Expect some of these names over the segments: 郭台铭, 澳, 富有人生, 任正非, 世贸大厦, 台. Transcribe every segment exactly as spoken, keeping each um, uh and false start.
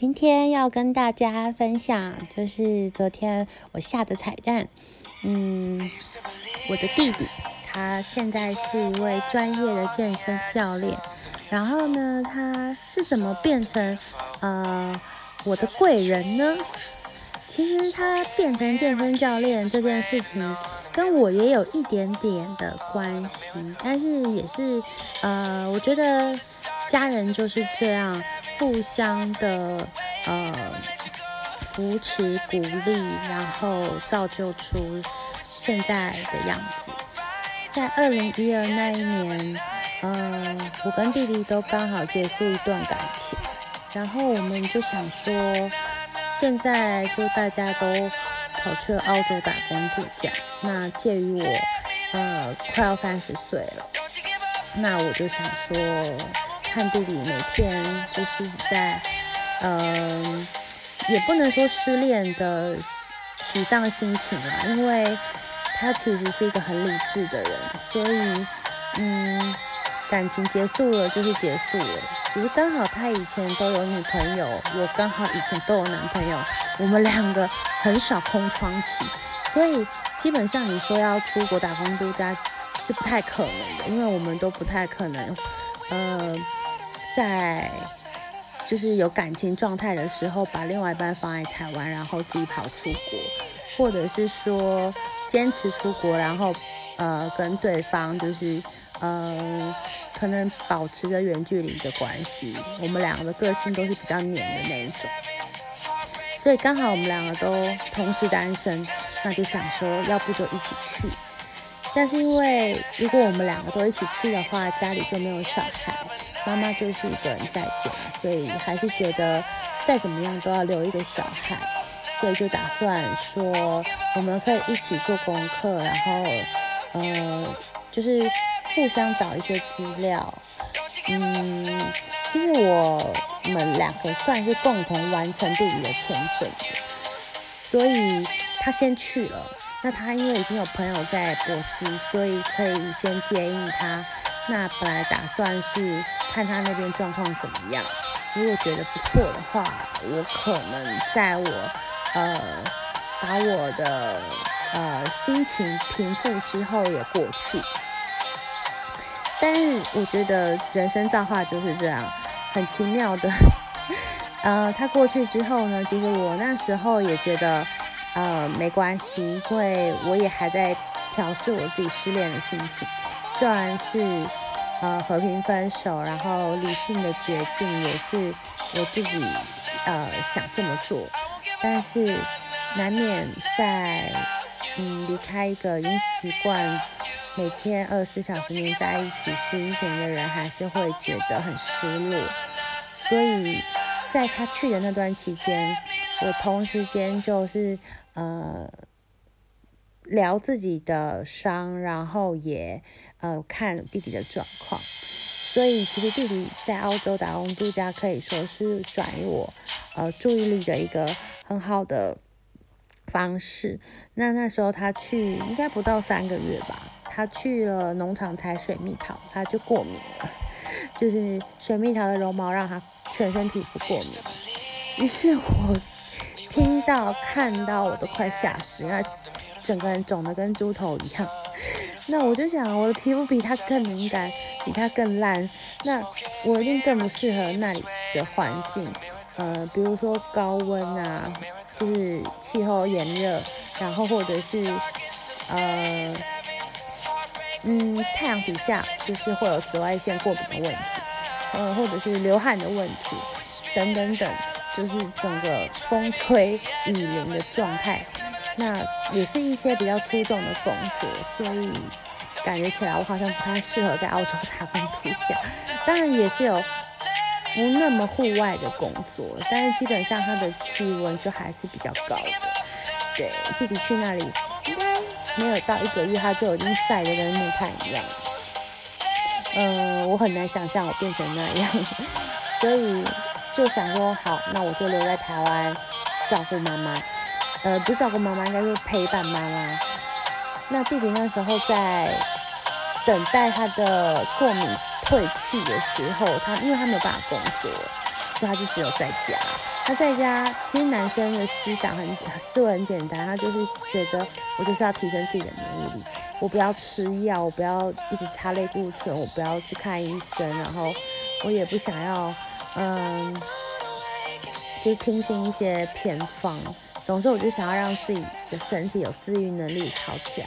今天要跟大家分享就是昨天我下的彩蛋。嗯，我的弟弟他现在是一位专业的健身教练，然后呢他是怎么变成呃我的贵人呢？其实他变成健身教练这件事情跟我也有一点点的关系，但是也是呃我觉得家人就是这样互相的呃扶持鼓励，然后造就出现在的样子。在二零一二那一年，呃我跟弟弟都刚好结束一段感情，然后我们就想说现在就大家都跑去澳洲打工度假，那介于我呃快要三十岁了，那我就想说看弟弟每天就是在呃也不能说失恋的沮丧的心情啊，因为他其实是一个很理智的人，所以嗯感情结束了就是结束了，只是刚好他以前都有女朋友，我刚好以前都有男朋友，我们两个很少空窗期，所以基本上你说要出国打工度假是不太可能的，因为我们都不太可能呃在就是有感情状态的时候把另外一半放在台湾然后自己跑出国，或者是说坚持出国，然后呃跟对方就是呃可能保持着远距离的关系。我们两个的个性都是比较黏的那一种，所以刚好我们两个都同时单身，那就想说要不就一起去，但是因为如果我们两个都一起去的话，家里就没有小孩，妈妈就是一个人在家，所以还是觉得再怎么样都要留一个小孩，所以就打算说我们可以一起做功课，然后呃就是互相找一些资料。嗯，其实我们两个算是共同完成弟弟的签证的，所以他先去了，那他因为已经有朋友在波斯，所以可以先接应他。那本来打算是看他那边状况怎么样，如果觉得不错的话，我可能在我呃把我的呃心情平复之后也过去。但是我觉得人生造化就是这样，很奇妙的。呃，他过去之后呢，其实我那时候也觉得。呃，没关系，因为我也还在调试我自己失恋的心情。虽然是呃和平分手，然后理性的决定也是我自己呃想这么做，但是难免在嗯离开一个已经习惯每天二十四小时黏在一起是一点的人，还是会觉得很失落。所以在他去的那段期间。我同时间就是呃聊自己的伤，然后也呃看弟弟的状况，所以其实弟弟在澳洲打工度假可以说是转移我呃注意力的一个很好的方式。那那时候他去应该不到三个月吧，他去了农场采水蜜桃，他就过敏了，就是水蜜桃的绒毛让他全身皮肤过敏，于是我。听到看到我都快吓死，那整个人肿得跟猪头一样。那我就想，我的皮肤比他更敏感，比他更烂，那我一定更不适合那里的环境。呃，比如说高温啊，就是气候炎热，然后或者是呃，嗯，太阳底下就是会有紫外线过敏的问题，呃，或者是流汗的问题，等等等。就是整个风吹雨淋的状态，那也是一些比较粗重的工作，所以感觉起来我好像不太适合在澳洲打工度假。当然也是有不那么户外的工作，但是基本上它的气温就还是比较高的。对，弟弟去那里应该没有到一个月，他就已经晒得跟木炭一样了。嗯、呃，我很难想象我变成那样，所以。就想说好，那我就留在台湾照顾妈妈，呃，不是照顾妈妈，应该是陪伴妈妈。那弟弟那时候在等待他的过敏退去的时候，他因为他没有办法工作，所以他就只有在家。他在家其实男生的思想很思维很简单，他就是觉得我就是要提升自己的免疫力，我不要吃药，我不要一直擦类固醇，我不要去看医生，然后我也不想要嗯，就是听信一些偏方，总之我就想要让自己的身体有自愈能力好起来。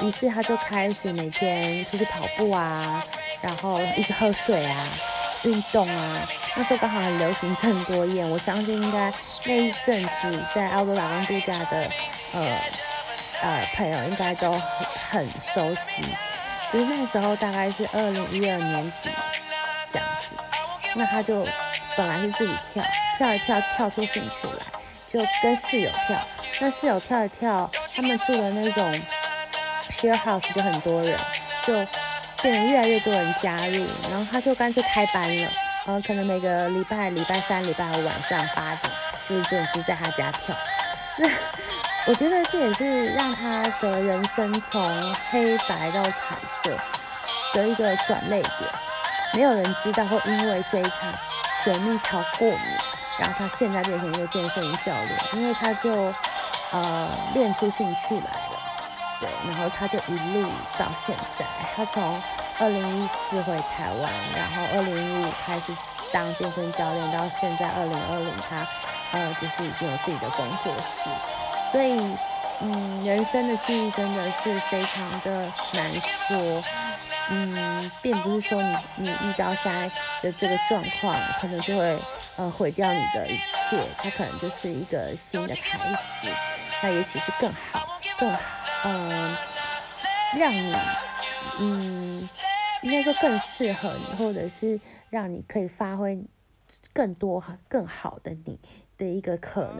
于是他就开始每天出去跑步啊，然后一直喝水啊，运动啊。那时候刚好很流行郑多燕，我相信应该那一阵子在澳洲打工度假的呃呃朋友应该都 很, 很熟悉。就是那时候大概是二零一二年底这样子。那他就本来是自己跳跳一跳，跳出兴趣来，就跟室友跳。那室友跳一跳，他们住的那种 share house 就很多人，就变得越来越多人加入，然后他就干脆开班了。然后可能每个礼拜礼拜三礼拜五晚上八点就是准时在他家跳。那我觉得这也是让他的人生从黑白到彩色的一个转捩点。没有人知道会因为这一场水蜜桃过敏，然后他现在变成一个健身教练，因为他就呃练出兴趣来了。对，然后他就一路到现在，他从二零一四回台湾，然后二零一五开始当健身教练，到现在二零二零，他呃就是已经有自己的工作室，所以嗯，人生的际遇真的是非常的难说。嗯，并不是说你你遇到现在的这个状况，可能就会呃毁掉你的一切，它可能就是一个新的开始，那也许是更好更好。嗯，让你，嗯，应该说更适合你，或者是让你可以发挥更多、更好的你的一个可能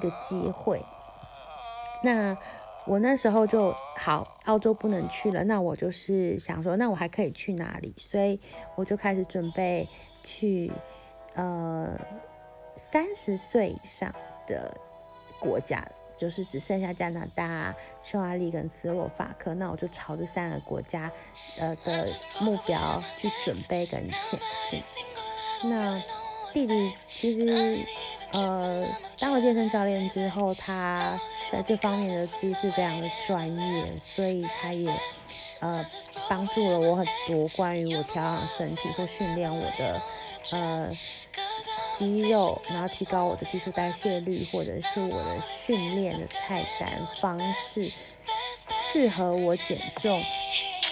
的机会。那我那时候就好，澳洲不能去了，那我就是想说，那我还可以去哪里？所以我就开始准备去呃三十岁以上的国家。就是只剩下加拿大、匈牙利跟斯洛伐克，那我就朝这三个国家呃的目标去准备跟前进。那弟弟其实呃当了健身教练之后，他在这方面的知识非常的专业，所以他也呃帮助了我很多关于我调养身体或训练我的呃。肌肉，然后提高我的基础代谢率，或者是我的训练的菜单方式适合我减重。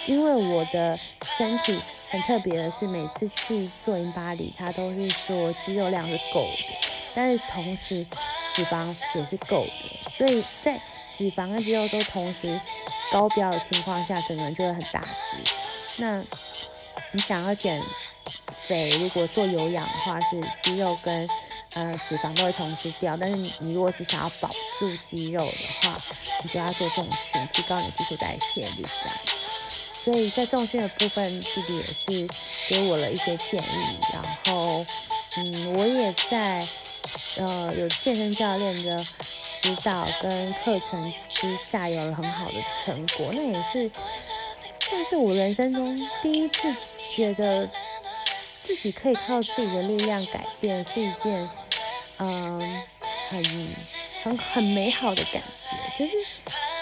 因为我的身体很特别的是，每次去做英巴黎，他都是说肌肉量是够的，但是同时脂肪也是够的，所以在脂肪跟肌肉都同时高标的情况下，整个人就会很大只。那你想要减肥，如果做有氧的话，是肌肉跟呃脂肪都会同时掉，但是 你, 你如果只想要保住肌肉的话，你就要做重训，提高你的基础代谢率这样。所以在重训的部分，弟弟也是给我了一些建议，然后嗯，我也在呃有健身教练的指导跟课程之下，有了很好的成果。那也是算是我人生中第一次觉得自己可以靠自己的力量改变，是一件嗯很很很美好的感觉。就是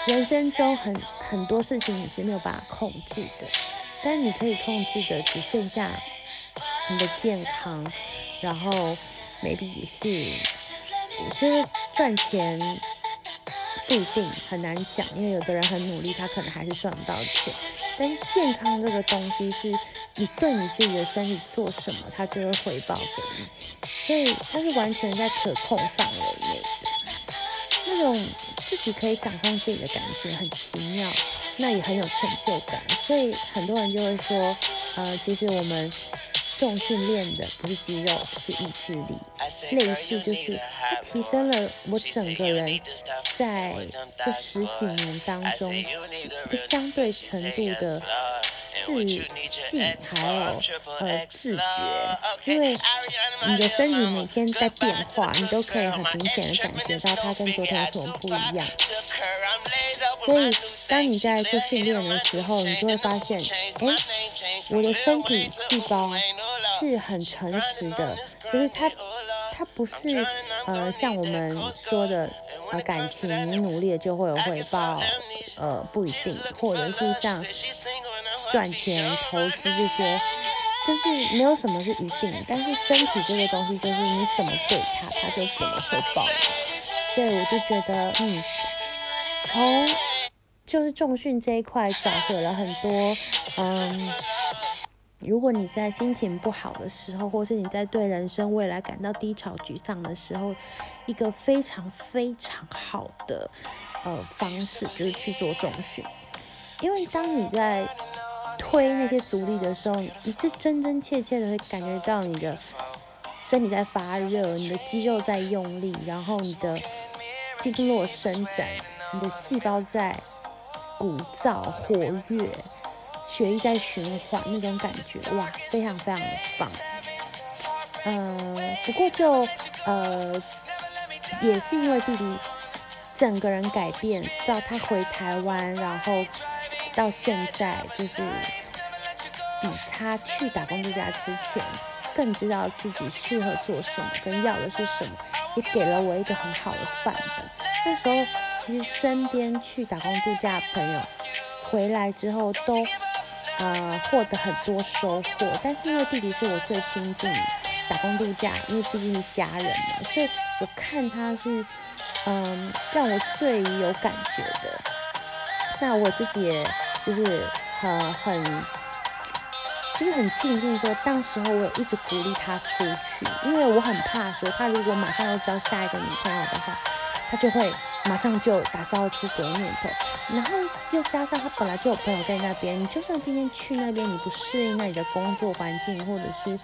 人生中很很多事情你是没有办法控制的，但你可以控制的只剩下你的健康，然后 maybe 是我觉得赚钱不一定很难讲，因为有的人很努力，他可能还是赚不到钱。但是健康这个东西是你对你自己的身体做什么，它就会回报给你，所以它是完全在可控范围内的。那种自己可以掌控自己的感觉很奇妙，那也很有成就感。所以很多人就会说，呃，其实我们重训练的不是肌肉，是意志力。类似就是它提升了我整个人在这十几年当中一个相对程度的自信，还有呃自觉，因为你的身体每天在变化，你都可以很明显的感觉到它跟昨天有什么不一样。所以当你在做训练的时候，你就会发现，哎，我的身体细胞是很诚实的，就是它它不是呃像我们说的呃感情，你努力了就会有回报，呃不一定，或者是像赚钱、投资这些，就是没有什么是一定。但是身体这个东西，就是你怎么对它，它就怎么回报你。所以我就觉得，嗯，从就是重训这一块找回了很多，嗯。如果你在心情不好的时候，或是你在对人生未来感到低潮沮丧的时候，一个非常非常好的呃方式就是去做重训。因为当你在推那些阻力的时候，你是真真切切的会感觉到你的身体在发热，你的肌肉在用力，然后你的经络伸展，你的细胞在鼓噪活跃，血液在循环，那种感觉，哇，非常非常的棒。呃，不过就呃，也是因为弟弟整个人改变，到他回台湾，然后到现在，就是比他去打工度假之前更知道自己适合做什么，跟要的是什么，也给了我一个很好的范本。那时候其实身边去打工度假的朋友回来之后都。呃，获得很多收获，但是因为弟弟是我最亲近打工度假，因为毕竟是家人嘛，所以我看他是，嗯，让我最有感觉的。那我自己也就是呃很，就是很庆幸说，当时候我有一直鼓励他出去，因为我很怕说他如果马上要交下一个女朋友的话，他就会马上就打消出国念头，然后又加上他本来就有朋友在那边，你就算今天去那边你不适应那里的工作环境或者是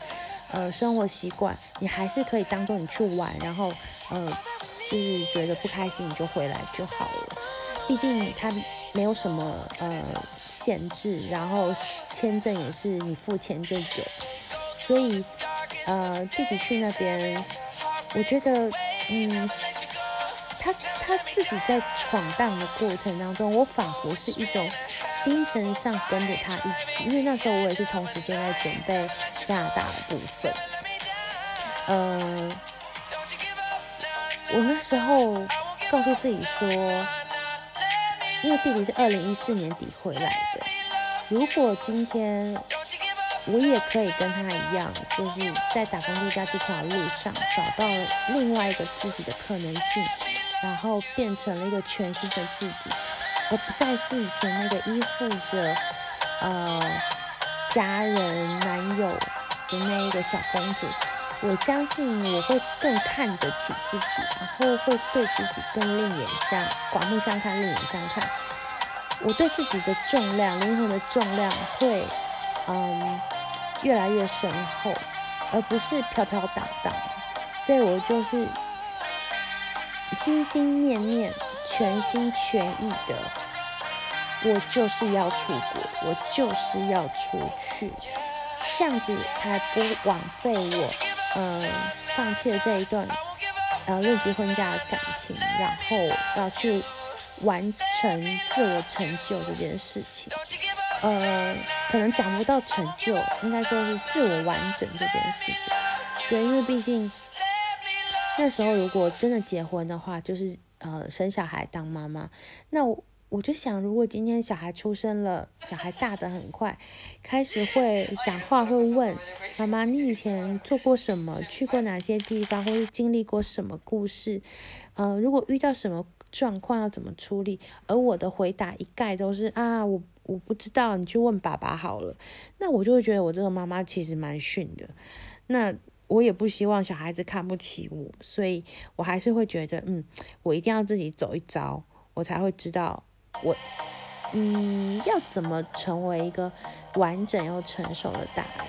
呃生活习惯，你还是可以当做你去玩，然后呃就是觉得不开心你就回来就好了。毕竟他没有什么呃限制，然后签证也是你付钱就有，所以呃弟弟去那边，我觉得嗯。他, 他自己在闯荡的过程当中，我仿佛是一种精神上跟着他一起，因为那时候我也是同时间在准备加拿大的部分。呃，我那时候告诉自己说，因为弟弟是二零一四年底回来的，如果今天我也可以跟他一样，就是在打工度假这条路上找到了另外一个自己的可能性。然后变成了一个全新的自己，而不再是以前那个依附着呃家人、男友的那一个小公主。我相信我会更看得起自己，然后会对自己更另眼相刮目相看、另眼相看。我对自己的重量、灵魂的重量会嗯越来越深厚，而不是飘飘荡荡。所以我就是。心心念念全心全意的，我就是要出国，我就是要出去，这样子才不枉费我呃放弃了这一段呃日积婚嫁的感情，然后要去完成自我成就这件事情。呃可能讲不到成就，应该说是自我完整这件事情。对，因为毕竟那时候如果真的结婚的话，就是呃生小孩当妈妈。那我我就想，如果今天小孩出生了，小孩大得很快，开始会讲话，会问妈妈你以前做过什么，去过哪些地方，或是经历过什么故事，呃如果遇到什么状况要怎么处理，而我的回答一概都是啊我我不知道，你去问爸爸好了。那我就会觉得我这个妈妈其实蛮逊的。那我也不希望小孩子看不起我，所以我还是会觉得，嗯，我一定要自己走一遭，我才会知道我，嗯，要怎么成为一个完整又成熟的大人。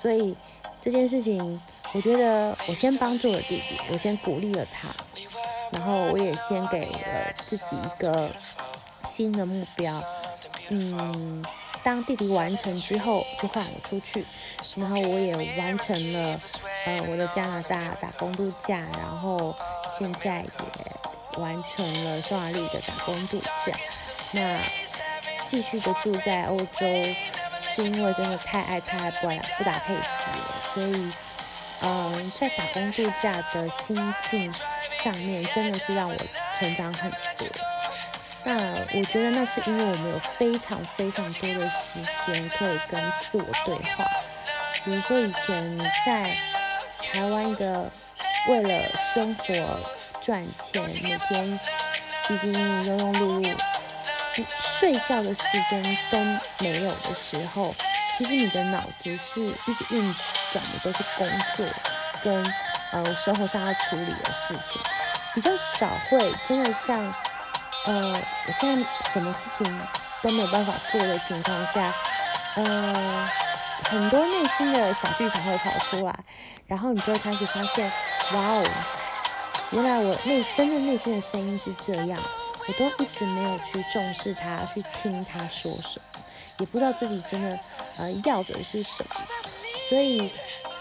所以这件事情，我觉得我先帮助了弟弟，我先鼓励了他，然后我也先给了自己一个新的目标，嗯。当弟弟完成之后，就换我出去，然后我也完成了呃我的加拿大打工度假，然后现在也完成了匈牙利的打工度假。那继续的住在欧洲，是因为真的太爱太爱布达佩斯了，所以嗯，在打工度假的心境上面，真的是让我成长很多。那我觉得那是因为我们有非常非常多的时间可以跟自我对话。比如说以前你在台湾一个为了生活赚钱，每天汲汲营营、庸庸碌碌，睡觉的时间都没有的时候，其实你的脑子是一直运转的都是工作跟呃生活上要处理的事情，比较少会真的像呃我现在什么事情都没有办法做的情况下，呃很多内心的小剧场会跑出来，然后你就会开始发现，哇哦，原来我内真正内心的声音是这样。我都一直没有去重视他，去听他说什么，也不知道自己真的呃要的是什么，所以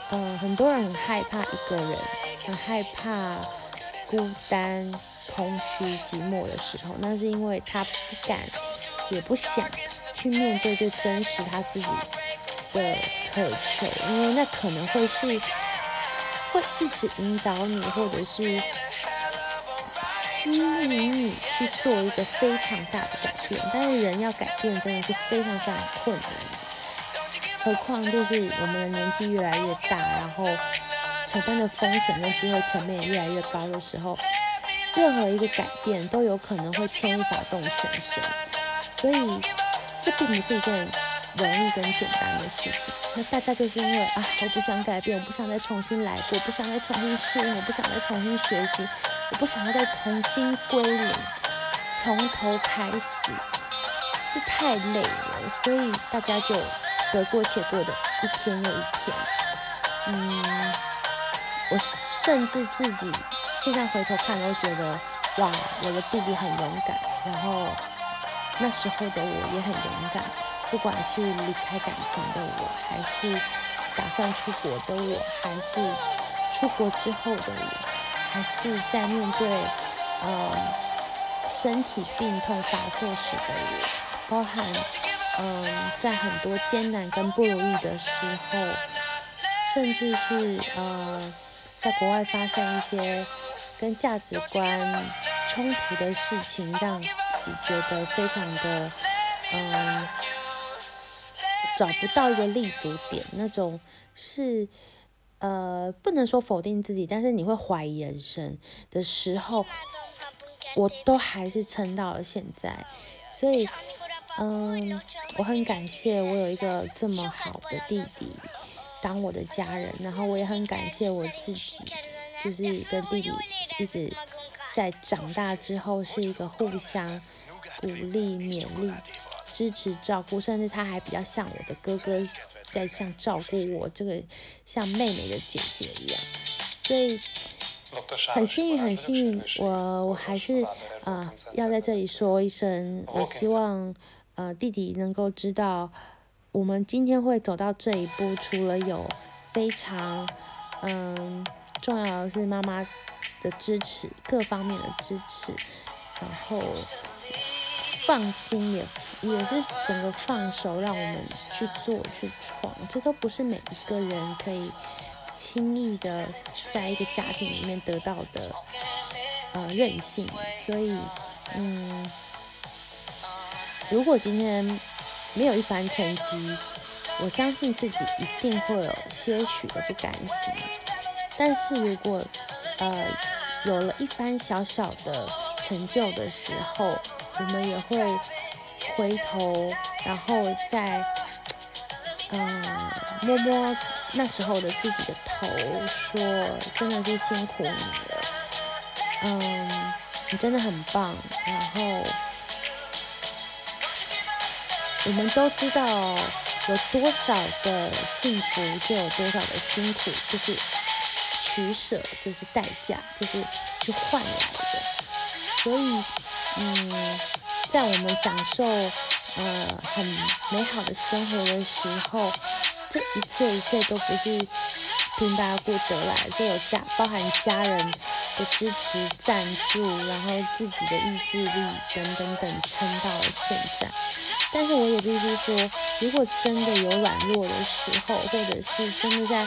呃很多人很害怕一个人，很害怕孤单、空虚、寂寞的时候，那是因为他不敢，也不想去面对最真实他自己的渴求，因为那可能会是会一直引导你，或者是吸引你去做一个非常大的改变，但是人要改变真的是非常非常困难，何况就是我们的年纪越来越大，然后承担的风险跟机会成本也越来越高的时候，任何一个改变都有可能会牵一发动全身，所以这并不是一件容易跟简单的事情。那大家就是因为啊，我不想改变，我不想再重新来过，我不想再重新适应，我不想再重新学习，我不想要再重新归零，从头开始，是太累了，所以大家就得过且过的一天又一天。嗯，我甚至自己现在回头看都觉得，哇，我的弟弟很勇敢，然后那时候的我也很勇敢，不管是离开感情的我，还是打算出国的我，还是出国之后的我，还是在面对呃身体病痛发作时的我，包含嗯、呃、在很多艰难跟不如意的时候，甚至是呃在国外发生一些跟价值观冲突的事情，让自己觉得非常的嗯、呃、找不到一个立足点，那种是。呃，不能说否定自己，但是你会怀疑人生的时候，我都还是撑到了现在，所以，嗯，我很感谢我有一个这么好的弟弟当我的家人，然后我也很感谢我自己，就是跟弟弟一直在长大之后是一个互相鼓励、勉励、支持、照顾，甚至他还比较像我的哥哥。在像照顾我这个像妹妹的姐姐一样，所以很幸运，很幸运，我我还是啊、呃、要在这里说一声，我希望呃弟弟能够知道，我们今天会走到这一步，除了有非常嗯重要的是妈妈的支持，各方面的支持，然后。放心也也是整个放手让我们去做去闯，这都不是每一个人可以轻易的在一个家庭里面得到的呃任性，所以嗯，如果今天没有一番成绩，我相信自己一定会有些许的不甘心，但是如果呃有了一番小小的成就的时候，我们也会回头，然后再嗯摸摸那时候的自己的头，说真的是辛苦你了，嗯，你真的很棒。然后我们都知道有多少的幸福，就有多少的辛苦，就是取舍，就是代价，就是去换来的。所以。嗯，在我们享受呃很美好的生活的时候，这一切一切都不是平白无故得来，这有家包含家人的支持、赞助，然后自己的意志力等等等撑到了现在。但是我也必须说，如果真的有软弱的时候，或者是真的在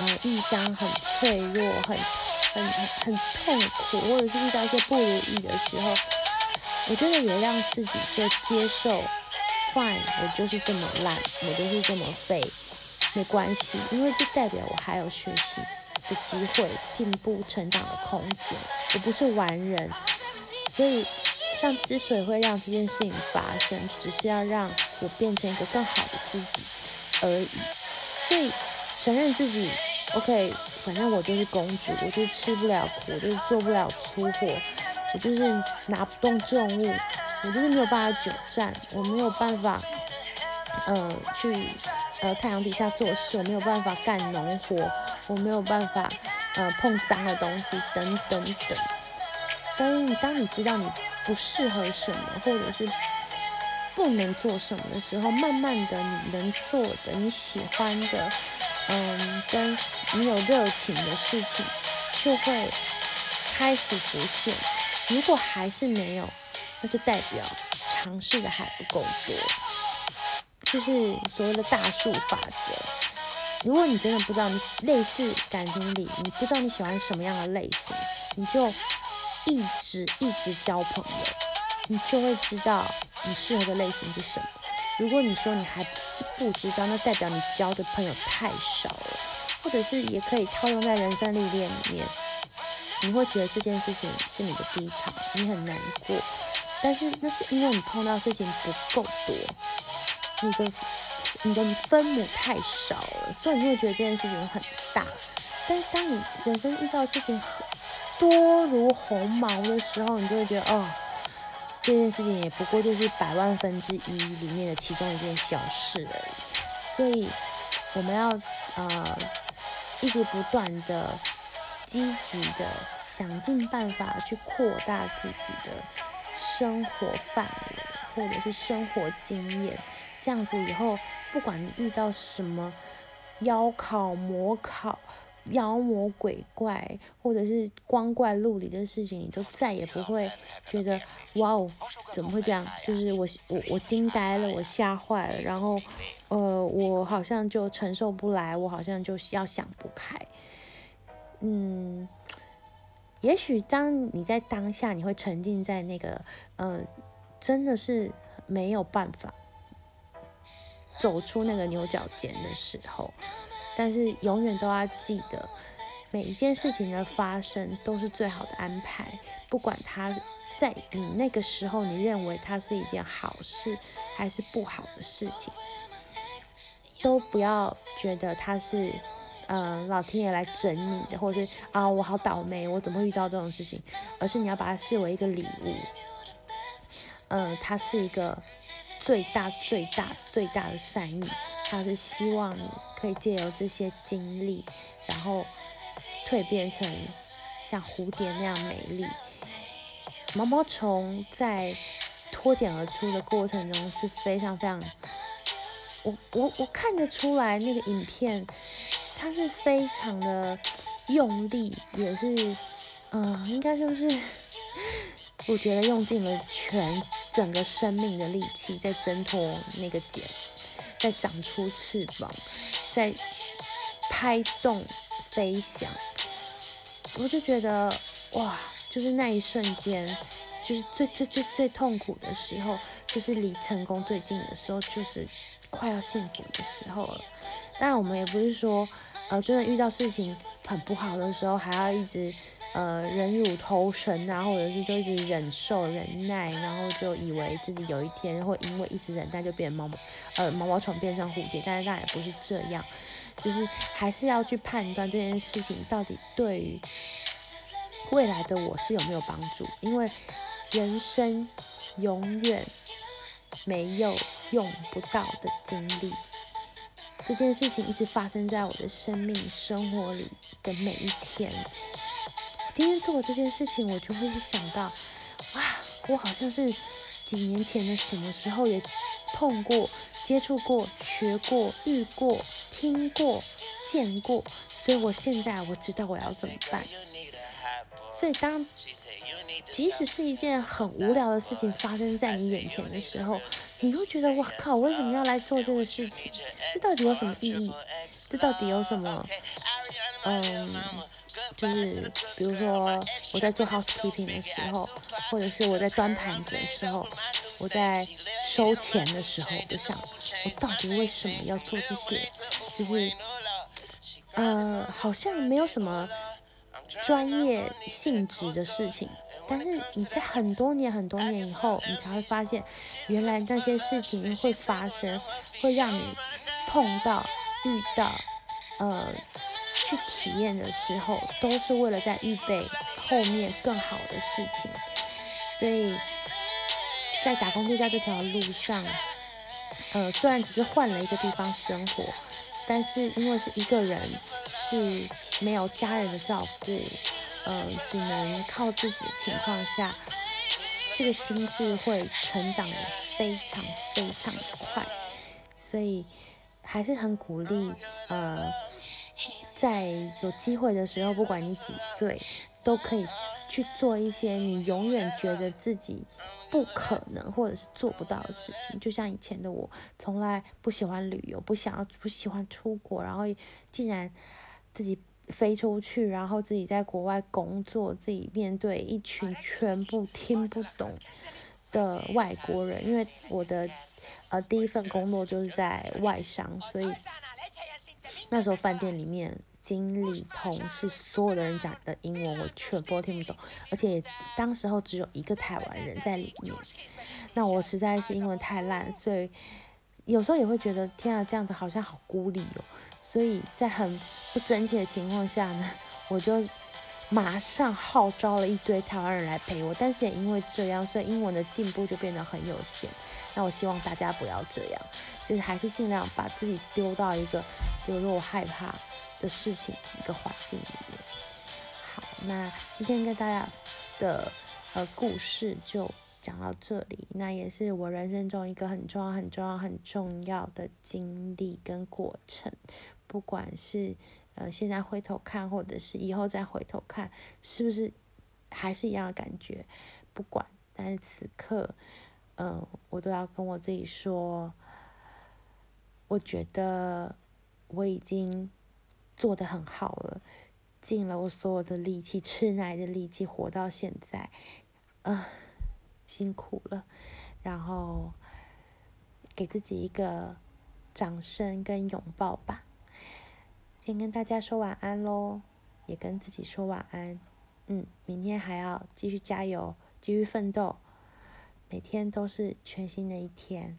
呃遇伤很脆弱、很很很痛苦，或者是遇到一些不如意的时候，我真的也让自己就接受，fine，我就是这么烂，我就是这么废，没关系，因为这代表我还有学习的机会、进步、成长的空间，我不是完人，所以。但之所以会让这件事情发生，只是要让我变成一个更好的自己而已。所以承认自己 ，OK， 反正我就是公主，我就是吃不了苦，我就是做不了粗活，我就是拿不动重物，我就是没有办法久站，我没有办法，呃，去呃太阳底下做事，我没有办法干农活，我没有办法呃碰脏的东西，等等等。但是你当你知道你不适合什么，或者是不能做什么的时候，慢慢的你能做的、你喜欢的，嗯，跟你有热情的事情就会开始浮现。如果还是没有，那就代表尝试的还不够多，就是所谓的大树法则。如果你真的不知道你类似感情里，你不知道你喜欢什么样的类型，你就一直一直交朋友，你就会知道你适合的类型是什么。如果你说你还是不知道，那代表你交的朋友太少了，或者是也可以套用在人生历练里面。你会觉得这件事情是你的低潮，你很难过，但是那是因为你碰到事情不够多，你的你的分母太少了，所以你会觉得这件事情很大。但是当你人生遇到事情多如鸿毛的时候，你就会觉得哦，这件事情也不过就是百万分之一里面的其中一件小事而已。所以我们要呃一直不断的积极的想尽办法去扩大自己的生活范围或者是生活经验，这样子以后不管你遇到什么妖考魔考妖魔鬼怪或者是光怪陆离的事情，你就再也不会觉得哇哦怎么会这样，就是我我我惊呆了，我吓坏了，然后呃我好像就承受不来，我好像就要想不开。嗯，也许当你在当下你会沉浸在那个呃真的是没有办法走出那个牛角尖的时候，但是永远都要记得，每一件事情的发生都是最好的安排，不管它在你那个时候你认为它是一件好事还是不好的事情，都不要觉得它是呃老天爷来整你的，或者是啊我好倒霉我怎么会遇到这种事情，而是你要把它视为一个礼物，呃它是一个最大最大最大的善意，它是希望你可以借由这些经历，然后蜕变成像蝴蝶那样美丽。毛毛虫在脱茧而出的过程中是非常非常，我我我看得出来那个影片，它是非常的用力，也是，嗯、呃，应该就是，我觉得用尽了全整个生命的力气在挣脱那个茧。在长出翅膀，在拍动飞翔，我就觉得哇，就是那一瞬间，就是最最最最痛苦的时候，就是离成功最近的时候，就是快要幸福的时候了。当然，我们也不是说，呃，真的遇到事情很不好的时候，还要一直呃忍辱偷生啊，或者是就一直忍受忍耐，然后就以为自己有一天会因为一直忍耐就变毛毛呃毛毛虫变成蝴蝶，但是那也不是这样，就是还是要去判断这件事情到底对于未来的我是有没有帮助，因为人生永远没有用不到的经历。这件事情一直发生在我的生命生活里的每一天。今天做这件事情，我就会想到，哇，我好像是几年前的什么时候也碰过、接触过、学过、遇过、听过、见过，所以我现在我知道我要怎么办。所以当即使是一件很无聊的事情发生在你眼前的时候，你会觉得哇靠，我为什么要来做这个事情？这到底有什么意义？这到底有什么嗯，就是比如说我在做 housekeeping 的时候，或者是我在端盘子的时候，我在收钱的时候，我想我到底为什么要做这些？就是，呃，好像没有什么专业性质的事情。但是你在很多年很多年以后，你才会发现，原来那些事情会发生，会让你碰到、遇到、呃，去体验的时候，都是为了在预备后面更好的事情。所以在打工度假这条路上，呃，虽然只是换了一个地方生活，但是因为是一个人，是没有家人的照顾。呃，只能靠自己的情况下，这个心智会成长得非常非常快，所以还是很鼓励呃，在有机会的时候，不管你几岁，都可以去做一些你永远觉得自己不可能或者是做不到的事情。就像以前的我，从来不喜欢旅游，不想要不喜欢出国，然后竟然自己飞出去，然后自己在国外工作，自己面对一群全部听不懂的外国人。因为我的呃第一份工作就是在外商，所以那时候饭店里面经理、同事，所有的人讲的英文我全部都听不懂，而且当时候只有一个台湾人在里面。那我实在是英文太烂，所以有时候也会觉得天啊，这样子好像好孤立哦。所以在很不争气的情况下呢，我就马上号召了一堆台湾人来陪我，但是也因为这样，所以英文的进步就变得很有限。那我希望大家不要这样，就是还是尽量把自己丢到一个，比如说我害怕的事情一个环境里面。好，那今天跟大家的呃故事就讲到这里，那也是我人生中一个很重要、很重要、很重要的经历跟过程。不管是呃现在回头看，或者是以后再回头看，是不是还是一样的感觉？不管，但是此刻，嗯、呃，我都要跟我自己说，我觉得我已经做得很好了，尽了我所有的力气，吃奶的力气，活到现在，啊、呃，辛苦了，然后给自己一个掌声跟拥抱吧。先跟大家说晚安咯，也跟自己说晚安。嗯，明天还要继续加油，继续奋斗，每天都是全新的一天。